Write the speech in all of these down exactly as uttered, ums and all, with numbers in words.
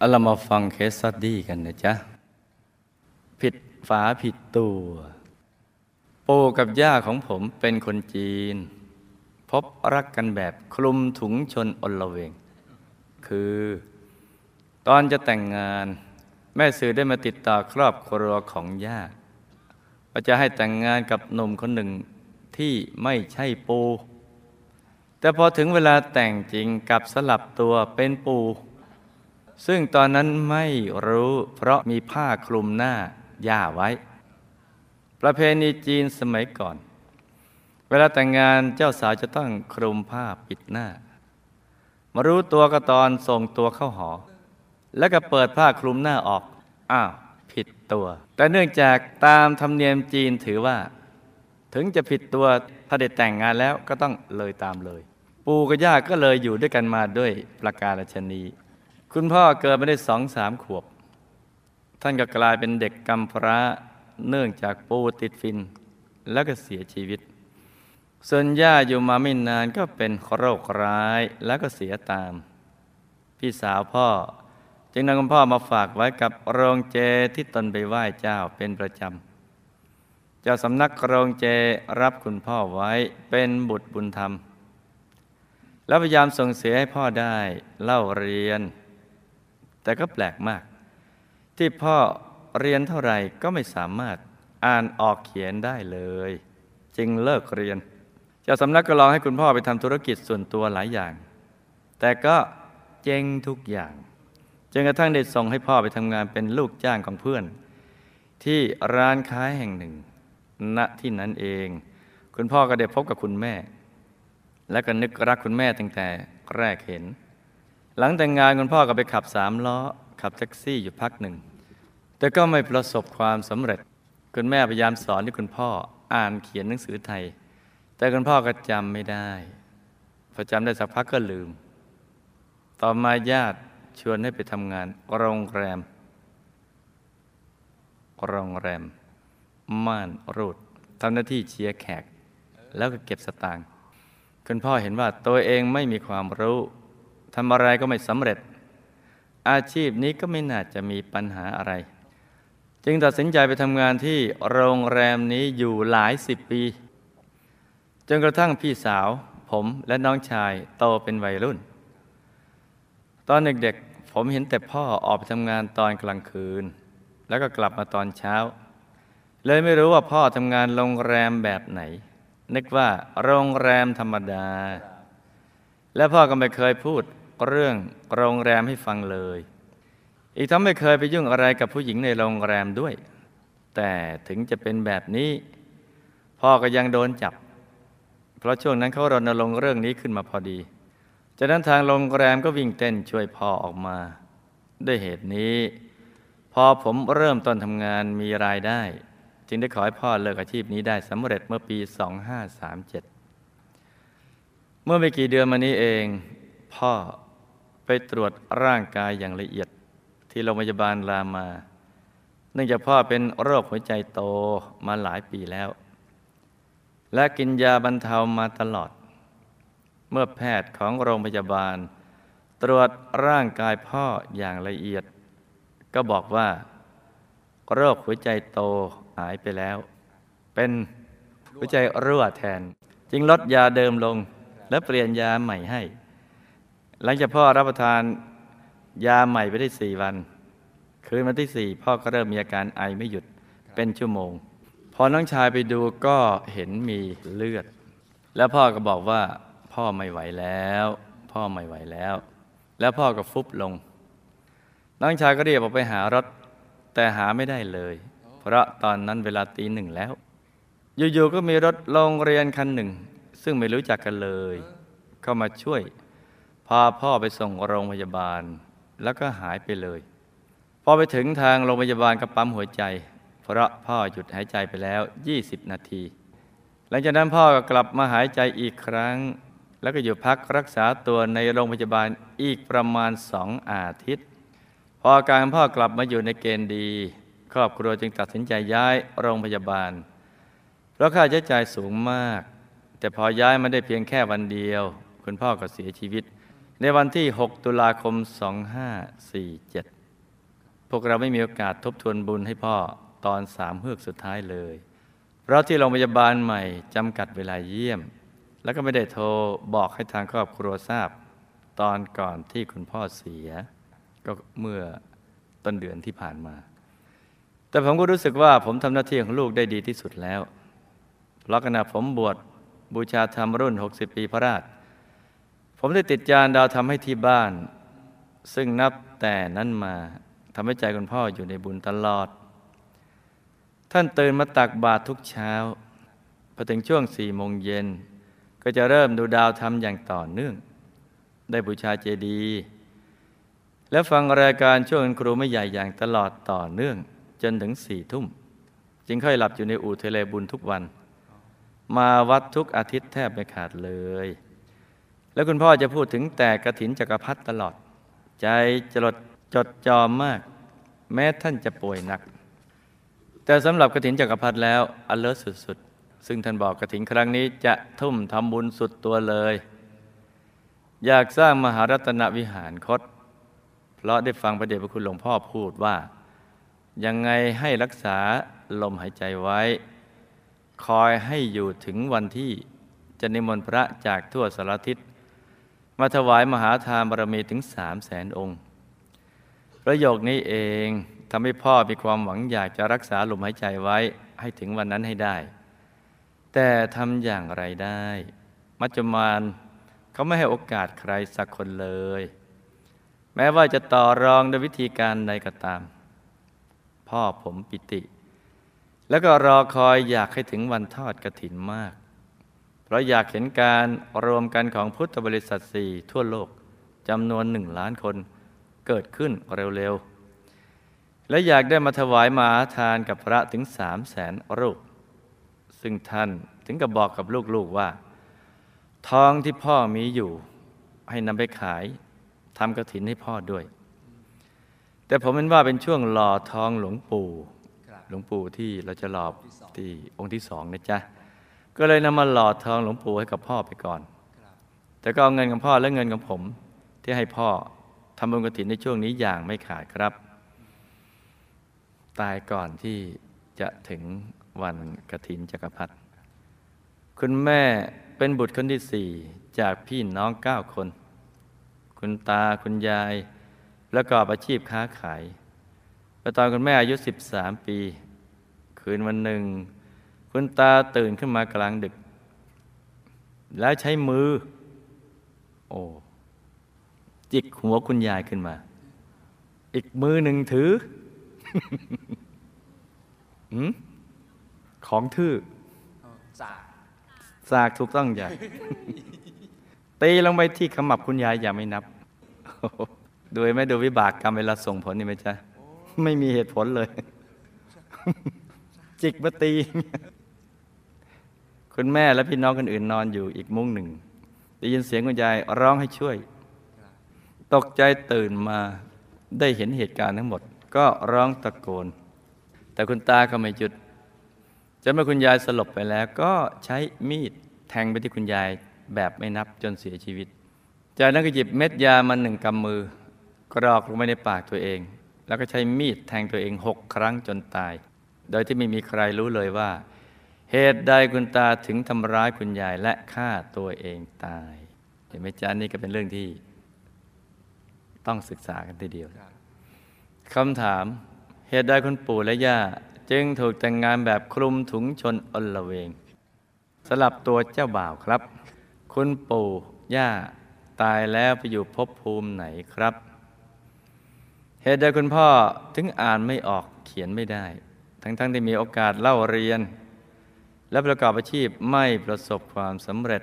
เอาเรามาฟังเคสสตั๊ดดี้กันนะจ๊ะผิดฝาผิดตัวปู่กับย่าของผมเป็นคนจีนพบรักกันแบบคลุมถุงชนอลเวงคือตอนจะแต่งงานแม่สื่อได้มาติดต่อครอบครัวของย่าว่าจะให้แต่งงานกับหนุ่มคนหนึ่งที่ไม่ใช่ปู่แต่พอถึงเวลาแต่งจริงกลับสลับตัวเป็นปู่ซึ่งตอนนั้นไม่รู้เพราะมีผ้าคลุมหน้าย่าไว้ประเพณีจีนสมัยก่อนเวลาแต่งงานเจ้าสาวจะต้องคลุมผ้าปิดหน้ามารู้ตัวก็ตอนส่งตัวเข้าหอแล้วก็เปิดผ้าคลุมหน้าออกอ้าวผิดตัวแต่เนื่องจากตามธรรมเนียมจีนถือว่าถึงจะผิดตัวถ้าได้แต่งงานแล้วก็ต้องเลยตามเลยปู่กับย่าก็เลยอยู่ด้วยกันมาด้วยประการฉะนี้คุณพ่อเกิดมาได้สองสามขวบท่านก็กลายเป็นเด็กกำพร้าเนื่องจากปู่ติดฟินแล้วก็เสียชีวิตส่วนย่าอยู่มาไม่นานก็เป็นโรคร้ายแล้วก็เสียตามพี่สาวพ่อจึงนำคุณพ่อมาฝากไว้กับโรงเจที่ตนไปไหว้เจ้าเป็นประจำเจ้าสำนักโรงเจรับคุณพ่อไว้เป็นบุตรบุญธรรมและพยายามส่งเสียให้พ่อได้เล่าเรียนแต่ก็แปลกมากที่พ่อเรียนเท่าไหร่ก็ไม่สามารถอ่านออกเขียนได้เลยจึงเลิกเรียนเจ้าสำนักก็ลองให้คุณพ่อไปทำธุรกิจส่วนตัวหลายอย่างแต่ก็เจ๊งทุกอย่างจนกระทั่งได้ส่งให้พ่อไปทำงานเป็นลูกจ้างของเพื่อนที่ร้านค้าแห่งหนึ่งณที่นั้นเองคุณพ่อก็ได้พบกับคุณแม่และก็นึกรักคุณแม่ตั้งแต่แรกเห็นหลังแต่งงานคุณพ่อก็ไปขับสามล้อขับแท็กซี่อยู่พักหนึ่งแต่ก็ไม่ประสบความสำเร็จคุณแม่พยายามสอนให้คุณพ่ออ่านเขียนหนังสือไทยแต่คุณพ่อก็จำไม่ได้พอจำได้สักพักก็ลืมต่อมาญาติชวนให้ไปทำงานโรงแรมโรงแรมม่านรูดทำหน้าที่เชียร์แขกแล้วก็เก็บสตางค์คุณพ่อเห็นว่าตัวเองไม่มีความรู้ทำอะไรก็ไม่สำเร็จอาชีพนี้ก็ไม่น่าจะมีปัญหาอะไรจึงตัดสินใจไปทำงานที่โรงแรมนี้อยู่หลายสิบปีจนกระทั่งพี่สาวผมและน้องชายโตเป็นวัยรุ่นตอนเด็กๆผมเห็นแต่พ่อออกไปทำงานตอนกลางคืนแล้วก็กลับมาตอนเช้าเลยไม่รู้ว่าพ่อทำงานโรงแรมแบบไหนนึกว่าโรงแรมธรรมดาและพ่อก็ไม่เคยพูดเรื่องโรงแรมให้ฟังเลยอีกทั้งไม่เคยไปยุ่งอะไรกับผู้หญิงในโรงแรมด้วยแต่ถึงจะเป็นแบบนี้พ่อก็ยังโดนจับเพราะช่วงนั้นเขารณรงค์เรื่องนี้ขึ้นมาพอดีจากนั้นทางโรงแรมก็วิ่งเต้นช่วยพ่อออกมาด้วยเหตุนี้พอผมเริ่มต้นทำงานมีรายได้จึงได้ขอให้พ่อเลิกอาชีพนี้ได้สำเร็จเมื่อปีสองพันห้าร้อยสามสิบเจ็ดเมื่อไม่กี่เดือนมานี้เองพ่อไปตรวจร่างกายอย่างละเอียดที่โรงพยาบาลรามาเนื่องจากพ่อเป็นโรคหัวใจโตมาหลายปีแล้วและกินยาบรรเทามาตลอดเมื่อแพทย์ของโรงพยาบาลตรวจร่างกายพ่ออย่างละเอียดก็บอกว่าโรคหัวใจโตหายไปแล้วเป็นหัวใจรั่วแทนจึงลดยาเดิมลงและเปลี่ยนยาใหม่ให้หลังจากพ่อรับประทานยาใหม่ไปได้สี่วันคืนวันที่สี่พ่อก็เริ่มมีอาการไอไม่หยุดเป็นชั่วโมงพอน้องชายไปดูก็เห็นมีเลือดแล้วพ่อก็บอกว่าพ่อไม่ไหวแล้วพ่อไม่ไหวแล้วแล้วพ่อก็ฟุบลงน้องชายก็เรียกออกไปหารถแต่หาไม่ได้เลยเพราะตอนนั้นเวลาตีหนึ่งแล้วอยู่ๆก็มีรถโรงเรียนคันหนึ่งซึ่งไม่รู้จักกันเลยเข้ามาช่วยพาพ่อไปส่งโรงพยาบาลแล้วก็หายไปเลยพอไปถึงทางโรงพยาบาลก็ปั๊มหัวใจเพราะพ่อหยุดหายใจไปแล้วยี่สิบนาทีหลังจากนั้นพ่อก็กลับมาหายใจอีกครั้งแล้วก็อยู่พักรักษาตัวในโรงพยาบาลอีกประมาณสองอาทิตย์พออาการพ่อกลับมาอยู่ในเกณฑ์ดีครอบครัวจึงตัดสินใจย้ายโรงพยาบาลเพราะค่าใช้จ่ายสูงมากแต่พอย้ายมาได้เพียงแค่วันเดียวคุณพ่อก็เสียชีวิต ในวันที่หกตุลาคมสองห้าสี่เจ็ดพวกเราไม่มีโอกาสทบทวนบุญให้พ่อตอนสามเฮือกสุดท้ายเลยเพราะที่โรงพยาบาลใหม่จำกัดเวลาเยี่ยมแล้วก็ไม่ได้โทรบอกให้ทางครอบครัวทราบตอนก่อนที่คุณพ่อเสียก็เมื่อต้นเดือนที่ผ่านมาแต่ผมก็รู้สึกว่าผมทำหน้าที่ของลูกได้ดีที่สุดแล้วเพราะขณะผมบวชบูชาธรรมรุ่นหกสิบปีพระราชผมได้ติดจานดาวทำให้ที่บ้านซึ่งนับแต่นั้นมาทำให้ใจคุณพ่ออยู่ในบุญตลอดท่านตื่นมาตักบาตรทุกเช้าพอถึงช่วงสี่โมงเย็นก็จะเริ่มดูดาวทำอย่างต่อเนื่องได้บูชาเจดีย์และฟังรายการช่วงครูไม่ใหญ่อย่างตลอดต่อเนื่องจนถึงสี่ทุ่มจึงค่อยหลับอยู่ในอู่เทเลบุญทุกวันมาวัดทุกอาทิตย์แทบไม่ขาดเลยแล้วคุณพ่อจะพูดถึงแต่กฐินจักรพรรดิตลอดใจจดจดจ่อมากแม้ท่านจะป่วยหนักแต่สำหรับกฐินจักรพรรดิแล้วอเลิศสุดๆซึ่งท่านบอกกฐินครั้งนี้จะทุ่มทำบุญสุดตัวเลยอยากสร้างมหารัตนวิหารคตเพราะได้ฟังพระเดชพระคุณหลวงพ่อพูดว่ายังไงให้รักษาลมหายใจไว้คอยให้อยู่ถึงวันที่จะนิมนต์พระจากทั่วสารทิศมาถวายมหาทานบารมีถึงสามแสนองค์ประโยคนี้เองทำให้พ่อมีความหวังอยากจะรักษาลมหายใจไว้ให้ถึงวันนั้นให้ได้แต่ทำอย่างไรได้มัจจุมานเขาไม่ให้โอกาสใครสักคนเลยแม้ว่าจะต่อรองด้วยวิธีการใดก็ตามพ่อผมปิติแล้วก็รอคอยอยากให้ถึงวันทอดกฐินมากเพราะอยากเห็นการรวมกันของพุทธบริษัทสี่ทั่วโลกจำนวนหนึ่งล้านคนเกิดขึ้นเร็วๆและอยากได้มาถวายมหาทานกับพระถึงสามแสนรูปซึ่งท่านถึงกับบอกกับลูกๆว่าทองที่พ่อมีอยู่ให้นำไปขายทำกฐินให้พ่อด้วยแต่ผมเห็นว่าเป็นช่วงหล่อทองหลวงปู่หลวงปู่ที่เราจะหล่อที่องค์ที่สองนะจ๊ะก็เลยนำมาหล่อทองหลวงปู่ให้กับพ่อไปก่อนแต่ก็เอาเงินของพ่อและเงินของผมที่ให้พ่อทำบุญกฐินในช่วงนี้อย่างไม่ขาดครับตายก่อนที่จะถึงวันกฐินจักรพรรดิคุณแม่เป็นบุตรคนที่สี่จากพี่น้องเก้าคนคุณตาคุณยายประกอบอาชีพค้าขายตอนคุณแม่อายุสิบสามปีคืนวันหนึ่งคุณตาตื่นขึ้นมากลางดึกแล้วใช้มือโอ้จิกหัวคุณยายขึ้นมาอีกมือหนึ่งถือ ของถือสากถูกต้องใหญ่ ตีลงไปที่ขมับคุณยายอย่าไม่นับ ดูไม่ดูวิบากกรรมเวลาส่งผลนี่ไหมจ๊ะไม่มีเหตุผลเลยจิกมาตีคุณแม่และพี่น้องคนอื่นนอนอยู่อีกมุ้งหนึ่งได้ยินเสียงคุณยายร้องให้ช่วยตกใจตื่นมาได้เห็นเหตุการณ์ทั้งหมดก็ร้องตะโกนแต่คุณตาก็ไม่หยุดจนเมื่อคุณยายสลบไปแล้วก็ใช้มีดแทงไปที่คุณยายแบบไม่นับจนเสียชีวิตจากนั้นก็หยิบเม็ดยามาหนึ่งกำมือกรอกลงไปในปากตัวเองแล้วก็ใช้มีดแทงตัวเองหกครั้งจนตายโดยที่ไม่มีใครรู้เลยว่าเหตุใดคุณตาถึงทำร้ายคุณยายและฆ่าตัวเองตายเห็นไหมจ๊ะนี่ก็เป็นเรื่องที่ต้องศึกษากันทีเดียวคำถามเหตุใดคุณปู่และย่าจึงถูกแต่งงานแบบคลุมถุงชนอลเวงสลับตัวเจ้าบ่าวครับคุณปู่ย่าตายแล้วไปอยู่ภพภูมิไหนครับเหตุใดคุณพ่อถึงอ่านไม่ออกเขียนไม่ได้ทั้งๆ ท, ที่มีโอกาสเล่าเรียนและประกอบอาชีพไม่ประสบความสำเร็จ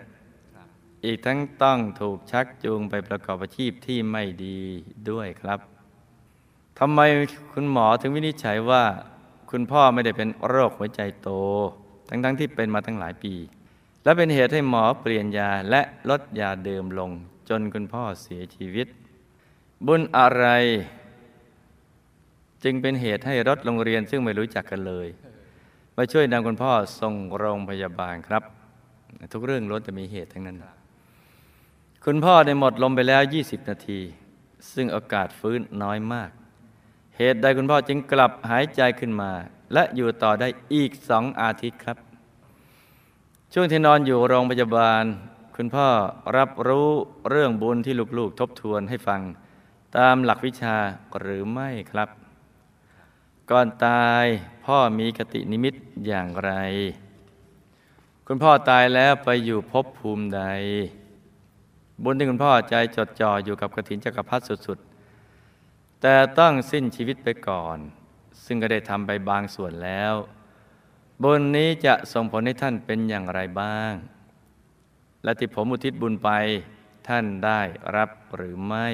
อีกทั้งต้องถูกชักจูงไปประกอบอาชีพที่ไม่ดีด้วยครับทำไมคุณหมอถึงวินิจฉัยว่าคุณพ่อไม่ได้เป็นโรคหัวใจโตทั้งๆ ท, ที่เป็นมาตั้งหลายปีและเป็นเหตุให้หมอเปลี่ยนยาและลดยาเดิมลงจนคุณพ่อเสียชีวิตบุญอะไรจึงเป็นเหตุให้รถโรงเรียนซึ่งไม่รู้จักกันเลยมาช่วยนำคุณพ่อส่งโรงพยาบาลครับทุกเรื่องรถจะมีเหตุทั้งนั้น คุณพ่อได้หมดลมไปแล้วยี่สิบนาทีซึ่งโอกาสฟื้นน้อยมากเหตุใดคุณพ่อจึงกลับหายใจขึ้นมาและอยู่ต่อได้อีกสองอาทิตย์ครับช่วงที่นอนอยู่โรงพยาบาลคุณพ่อรับรู้เรื่องบุญที่ลูกๆทบทวนให้ฟังตามหลักวิชาหรือไม่ครับก่อนตายพ่อมีคตินิมิตอย่างไรคุณพ่อตายแล้วไปอยู่ภพภูมิใดบุญที่คุณพ่อใจจดจ่ออยู่กับกฐินจักรพรรดิสุดๆแต่ต้องสิ้นชีวิตไปก่อนซึ่งก็ได้ทำไปบางส่วนแล้วบุญนี้จะส่งผลให้ท่านเป็นอย่างไรบ้างและที่ผมอุทิศบุญไปท่านได้รับหรือไม่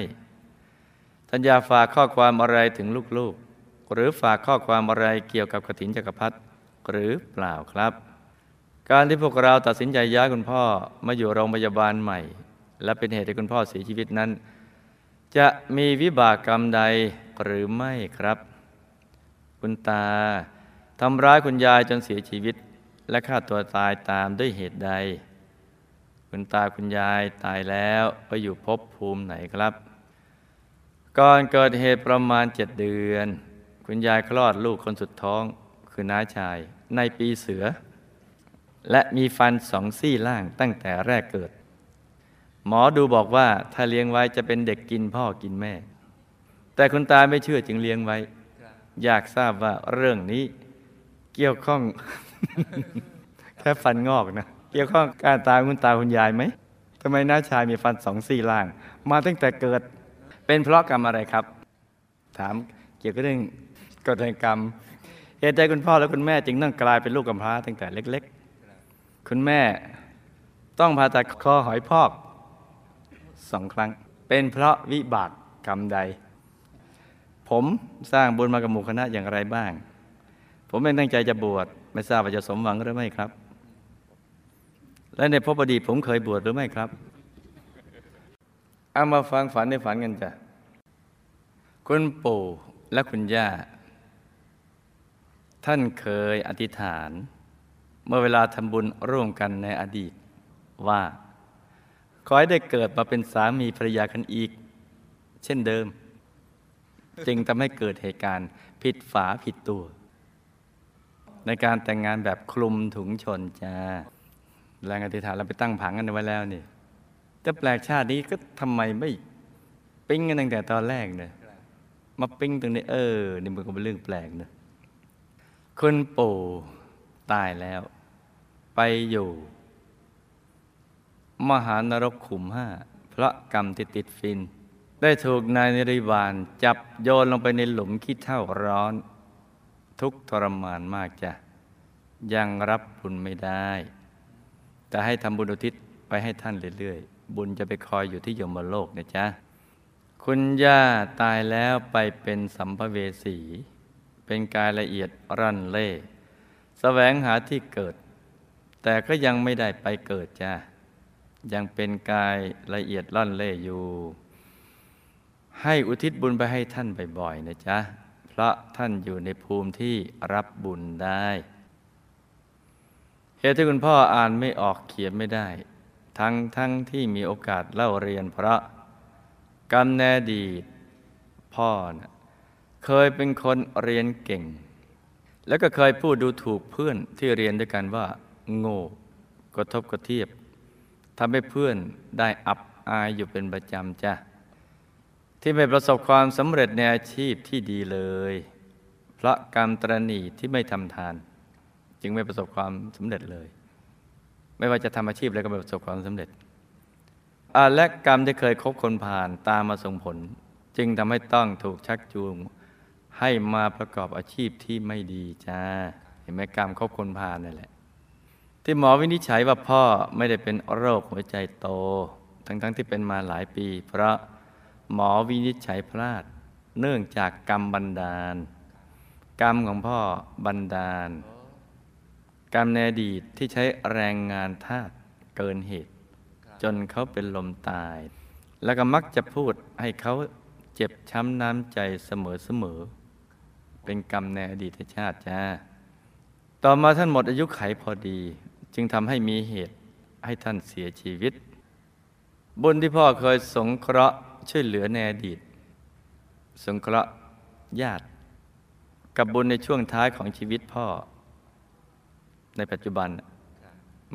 ท่านอยากฝากข้อความอะไรถึงลูกๆหรือฝากข้อความอะไรเกี่ยวกับกฐินจักรพรรดิหรือเปล่าครับการที่พวกเราตัดสินใจย้ายคุณพ่อมาอยู่โรงพยาบาลใหม่และเป็นเหตุให้คุณพ่อเสียชีวิตนั้นจะมีวิบากกรรมใดหรือไม่ครับคุณตาทำร้ายคุณยายจนเสียชีวิตและฆ่าตัวตายตามด้วยเหตุใดคุณตาคุณยายตายแล้วไปอยู่ภพภูมิไหนครับก่อนเกิดเหตุประมาณเจ็ดเดือนคุณยายคลอดลูกคนสุดท้องคือน้าชายในปีเสือและมีฟันสองซี่ล่างตั้งแต่แรกเกิดหมอดูบอกว่าถ้าเลี้ยงไว้จะเป็นเด็กกินพ่อกินแม่แต่คุณตาไม่เชื่อจึงเลี้ยงไว้อยากทราบว่าเรื่องนี้เกี่ยวข้อง แค่ฟันงอกนะเกี่ยวข้องการตายคุณตาคุณยายไหมทำไมน้าชายมีฟันสองซี่ล่างมาตั้งแต่เกิดเป็นเพราะกรรมอะไรครับถามเกี่ยวกับเรื่องกฎแห่งกรรมเหตุใดคุณพ่อและคุณแม่จึงต้องกลายเป็นลูกกำพร้าตั้งแต่เล็กๆคุณแม่ต้องผ่าตัดคอหอยพอกสองครั้งเป็นเพราะวิบากกรรมใดผมสร้างบุญมากับหมู่คณะอย่างไรบ้างผมเองตั้งใจจะบวชไม่ทราบว่าจะสมหวังหรือไม่ครับและในภพอดีตผมเคยบวชหรือไม่ครับเอามาฟังฝันในฝันกันจ้ะคุณปู่และคุณย่าท่านเคยอธิษฐานเมื่อเวลาทำบุญร่วมกันในอดีตว่าขอให้ได้เกิดมาเป็นสามีภรรยากันอีกเช่นเดิม จึงทำให้เกิดเหตุการณ์ผิดฝาผิดตัวในการแต่งงานแบบคลุมถุงชนจ้าแรงอธิษฐานเราไปตั้งผังกันไว้แล้วนี่แต่แปลกชาตินี้ก็ทำไมไม่ปิ้งกันตั้งแต่ตอนแรกเนี่ยมาปิ้งตรงนี้เออนี่มันก็เป็นเรื่องแปลกนะคุณปู่ตายแล้วไปอยู่มหานรกขุมห้าเพราะกรรมติดติดฟินได้ถูกนายนริบาลจับโยนลงไปในหลุมขี้เถ้าร้อนทุกทรมานมากจ้ะยังรับบุญไม่ได้แต่ให้ทำบุญอุทิศไปให้ท่านเรื่อยๆบุญจะไปคอยอยู่ที่ยมโลกนะจ๊ะคุณย่าตายแล้วไปเป็นสัมภเวสีเป็นกายละเอียดรั่นเล่แสวงหาที่เกิดแต่ก็ยังไม่ได้ไปเกิดจ้ะยังเป็นกายละเอียดรั่นเล่อยู่ให้อุทิศบุญไปให้ท่านบ่อยๆนะจ๊ะเพราะท่านอยู่ในภูมิที่รับบุญได้เหตุที่คุณพ่ออ่านไม่ออกเขียนไม่ได้ทั้งทั้งที่มีโอกาสเล่าเรียนเพราะกรรมในอดีตพ่อนะเคยเป็นคนเรียนเก่งแล้วก็เคยพูดดูถูกเพื่อนที่เรียนด้วยกันว่าโง่กระทบกระเทียบทำให้เพื่อนได้อับอายอยู่เป็นประจำจ้ะที่ไม่ประสบความสำเร็จในอาชีพที่ดีเลยเพราะกรรมตระหนี่ที่ไม่ทำทานจึงไม่ประสบความสำเร็จเลยไม่ว่าจะทำอาชีพอะไรก็ไม่ประสบความสำเร็จอาและกรรมที่เคยคบคนผ่านตามมาส่งผลจึงทำให้ต้องถูกชักจูงให้มาประกอบอาชีพที่ไม่ดีจ้าเห็นไหมกรรมคบคนผ่านนั่นแหละที่หมอวินิจฉัยว่าพ่อไม่ได้เป็นโรคหัวใจโตทั้งๆ ท, ที่เป็นมาหลายปีเพราะหมอวินิจฉัยพลาดเนื่องจากกรรมบันดาลกรรมของพ่อบันดาลกรรมในอดีตที่ใช้แรงงานทาสเกินเหตุจนเขาเป็นลมตายแล้วก็มักจะพูดให้เขาเจ็บช้ำน้ำใจเสมอๆเป็นกรรมในอดีตชาติจ้าต่อมาท่านหมดอายุไขพอดีจึงทำให้มีเหตุให้ท่านเสียชีวิต บุญที่พ่อเคยสงเคราะห์ช่วยเหลือในอดีตสงเคราะห์ญาติกับบุญในช่วงท้ายของชีวิตพ่อในปัจจุบัน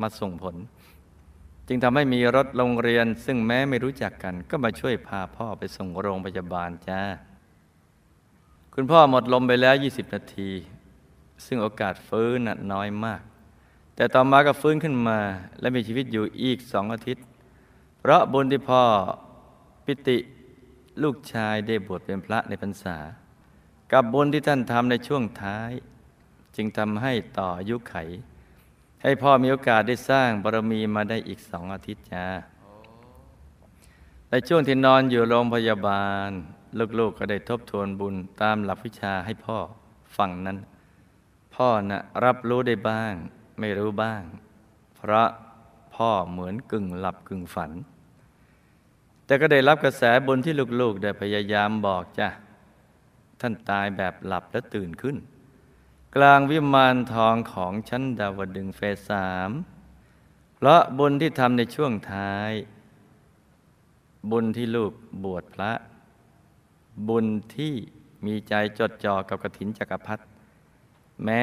มาส่งผลจึงทำให้มีรถโรงเรียนซึ่งแม้ไม่รู้จักกันก็มาช่วยพาพ่อไปส่งโรงพยาบาลจ้าคุณพ่อหมดลมไปแล้วยี่สิบนาทีซึ่งโอกาสฟื้นน้อยมากแต่ต่อมาก็ฟื้นขึ้นมาและมีชีวิตอยู่อีกสองอาทิตย์เพราะบุญที่พ่อปิติลูกชายได้บวชเป็นพระในพรรษากับบุญที่ท่านทำในช่วงท้ายจึงทำให้ต่ออายุไขให้พ่อมีโอกาสได้สร้างบารมีมาได้อีกสองอาทิตย์จ้าในช่วงที่นอนอยู่โรงพยาบาลลูกๆ ก็ได้ทบทวนบุญตามหลักวิชาให้พ่อฟังนั้นพ่อนะรับรู้ได้บ้างไม่รู้บ้างเพราะพ่อเหมือนกึ่งหลับกึ่งฝันแต่ก็ได้รับกระแสบุญที่ลูกๆได้พยายามบอกจ้ะท่านตายแบบหลับและตื่นขึ้นกลางวิมานทองของชั้นดาวดึงส์เฟสสามเพราะบุญที่ทำในช่วงท้ายบุญที่ลูกบวชพระบุญที่มีใจจดจ่อกับกฐินจักรพรรดิแม้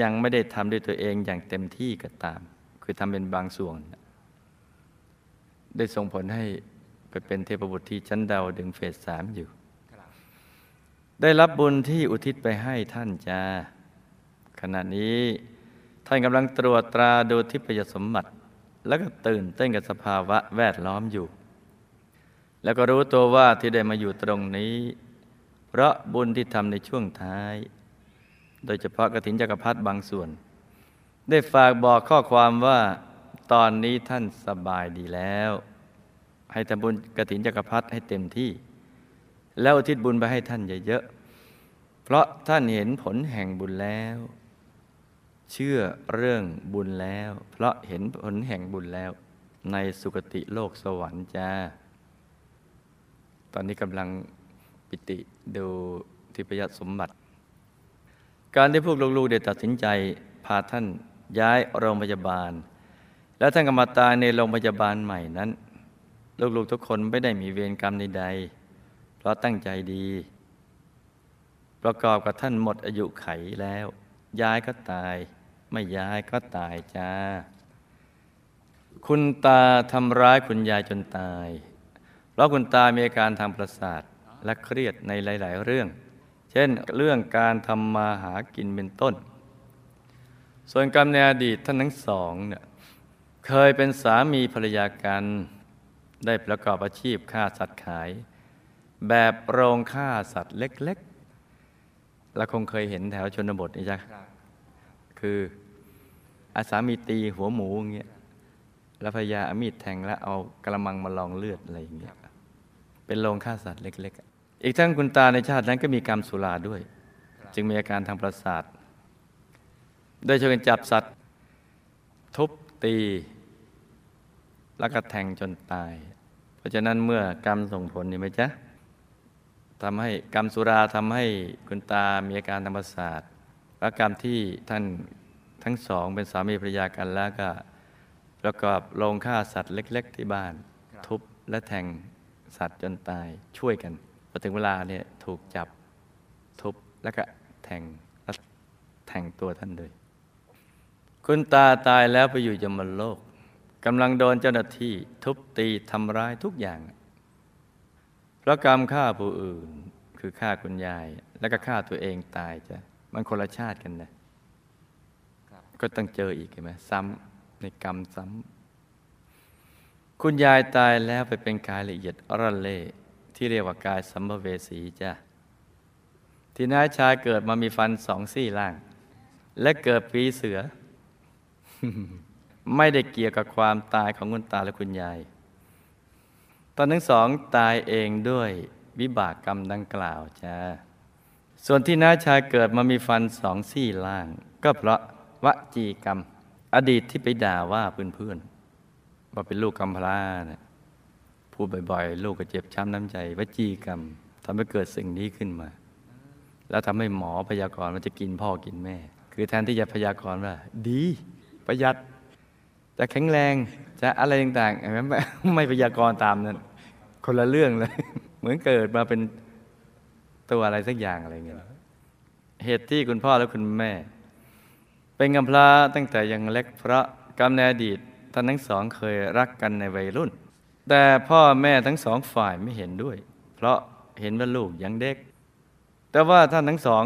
ยังไม่ได้ทำด้วยตัวเองอย่างเต็มที่ก็ตามคือทำเป็นบางส่วนได้ส่งผลให้ไปเป็นเทพบุตรที่ชั้นดาวดึงส์เฟสสามอยู่ได้รับบุญที่อุทิศไปให้ท่านจ้าขณะนี้ท่านกำลังตรวจตราดูทิพยสมบัติแล้วก็ตื่นเต้นกับสภาวะแวดล้อมอยู่แล้วก็รู้ตัวว่าที่ได้มาอยู่ตรงนี้เพราะบุญที่ทำในช่วงท้ายโดยเฉพาะกฐินจักรพรรดิบางส่วนได้ฝากบอกข้อความว่าตอนนี้ท่านสบายดีแล้วให้ทำบุญกฐินจักรพรรดิให้เต็มที่แล้วอุทิศบุญไปให้ท่านเยอะๆเพราะท่านเห็นผลแห่งบุญแล้วเชื่อเรื่องบุญแล้วเพราะเห็นผลแห่งบุญแล้วในสุคติโลกสวรรค์จ้าตอนนี้กำลังปิติดูทิพยสมบัติการที่พวกลูกๆได้ตัดสินใจพาท่านย้ายโรงพยาบาลแล้วท่านก็มาตายในโรงพยาบาลใหม่นั้นลูกๆทุกคนไม่ได้มีเวรกรรมใดๆเพราะตั้งใจดีประกอบกับท่านหมดอายุไขแล้วย้ายก็ตายไม่ย้ายก็ตายจ้าคุณตาทำร้ายคุณยายจนตายเพราะคุณตามีอาการทางประสาทและเครียดในหลายๆเรื่องเช่นเรื่องการทำมาหากินเป็นต้นส่วนกรรมในอดีตท่านทั้งสองเนี่ยเคยเป็นสามีภรรยากันได้ประกอบอาชีพฆ่าสัตว์ขายแบบโรงฆ่าสัตว์เล็กๆเราคงเคยเห็นแถวชนบทนี่จ้ะคืออาสามีตีหัวหมูอย่างเงี้ยแล้วพยาอามีดแทงแล้วเอากระมังมาลองเลือดอะไรอย่างเงี้ยเป็นโรงฆ่าสัตว์เล็กๆอีกทั้งคุณตาในชาตินั้นก็มีกรรมสุราด้วยจึงมีอาการทางประสาทได้ช่วยกันจับสัตว์ทุบตีแล้วก็แทงจนตายเพราะฉะนั้นเมื่อกรรมส่งผลนี่ไหมจ๊ะทำให้กรรมสุราทำให้คุณตามีอาการทางประสาทและกรรมที่ท่านทั้งสองเป็นสามีภรรยากันแล้วก็ประกอบลงฆ่าสัตว์เล็กๆที่บ้านทุบและแทงสัตว์จนตายช่วยกันพอถึงเวลาเนี่ยถูกจับทุบแล้วก็แทงและแทงตัวท่านเลยคุณตาตายแล้วไปอยู่ยมโลกกำลังโดนเจ้าหน้าที่ทุบตีทำร้ายทุกอย่างเพราะกรรมฆ่าผู้อื่นคือฆ่าคุณยายแล้วก็ฆ่าตัวเองตายจ้ะมันคนละชาติกันนะก็ต้องเจออีกเห็นไหมซ้ำในกรรมซ้ำคุณยายตายแล้วไปเป็นกายละเอียดร่อนเล่ที่เรียกว่ากายสัมภเวสีจ้ะที่น้าชายเกิดมามีฟันสองซี่ล่างและเกิดปีเสือ ไม่ได้เกี่ยวกับความตายของคุณตาและคุณยายตอนทั้งสองตายเองด้วยวิบากกรรมดังกล่าวจ้าส่วนที่น้าชายเกิดมามีฟันสองซี่ล่างก็เพราะวจีกรรมอดีตที่ไปด่าว่าเพื่อนๆว่าเป็นลูกกำพร้านะพูดบ่อยๆลูกก็เจ็บช้ำน้ำใจวจีกรรมทำให้เกิดสิ่งนี้ขึ้นมาแล้วทำให้หมอพยากรณ์ว่าจะกินพ่อกินแม่คือแทนที่จะพยากรณ์ว่าดีประหยัด จะแข็งแรงจะอะไรต่างๆไม่ไม่พยากรณ์ตามนั้นคนละเรื่องเลยเหมือนเกิดมาเป็นตัวอะไรสักอย่างอะไรเงี้ยเหตุที่คุณพ่อและคุณแม่เป็นกำพร้าตั้งแต่ยังเล็กเพราะกรรมในอดีตท่านทั้งสองเคยรักกันในวัยรุ่นแต่พ่อแม่ทั้งสองฝ่ายไม่เห็นด้วยเพราะเห็นว่าลูกยังเด็กแต่ว่าท่านทั้งสอง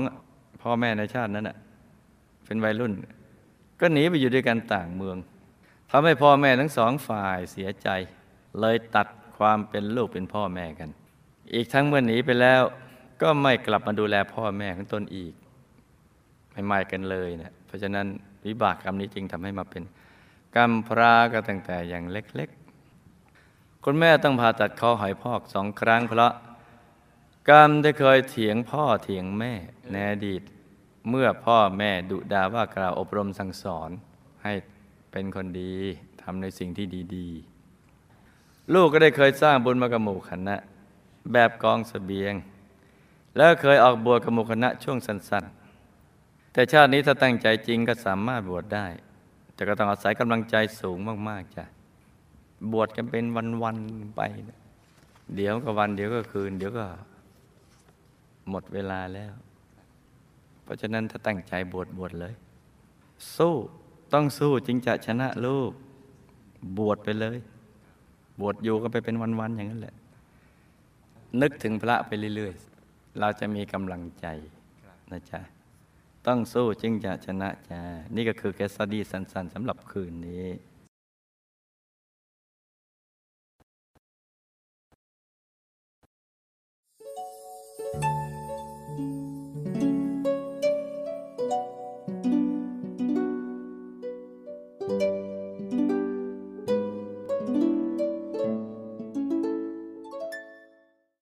พ่อแม่ในชาตินั้นน่ะเป็นวัยรุ่นก็หนีไปอยู่ด้วยกันต่างเมืองทำให้พ่อแม่ทั้งสองฝ่ายเสียใจเลยตัดความเป็นลูกเป็นพ่อแม่กันอีกทั้งเมื่อหนีไปแล้วก็ไม่กลับมาดูแลพ่อแม่ของตนอีกไม่หมายกันเลยนะเพราะฉะนั้นวิบากกรรมนี้จึงทำให้มาเป็นกรรมพราก็ตั้งแต่อย่างเล็กๆคุณแม่ต้องผ่าตัดคอหอยพอกสองครั้งเพราะกรรมที่เคยเถียงพ่อเถียงแม่ในอดีตเมื่อพ่อแม่ดุด่าว่ากล่าวอบรมสั่งสอนให้เป็นคนดีทำในสิ่งที่ดีๆลูกก็ได้เคยสร้างบุญมากับหมู่คณะแบบกองเสบียงแล้วเคยออกบวชกับหมู่คณะช่วงสั้นๆแต่ชาตินี้ถ้าตั้งใจจริงก็สามารถบวชได้แต่ก็ต้องอาศัยกำลังใจสูงมากๆจ้ะบวชกันเป็นวันๆไปเดี๋ยวก็วันเดี๋ยวก็คืนเดี๋ยวก็หมดเวลาแล้วเพราะฉะนั้นถ้าตั้งใจบวชบวชเลยสู้ต้องสู้จึงจะชนะลูกบวชไปเลยบวชอยู่ก็ไปเป็นวันๆอย่างนั้นแหละนึกถึงพระไปเรื่อยๆเราจะมีกำลังใจนะจ๊ะต้องสู้จึงจะชนะจ้านี่ก็คือเคสสตั๊ดดี้สั้นๆสำหรับคืนนี้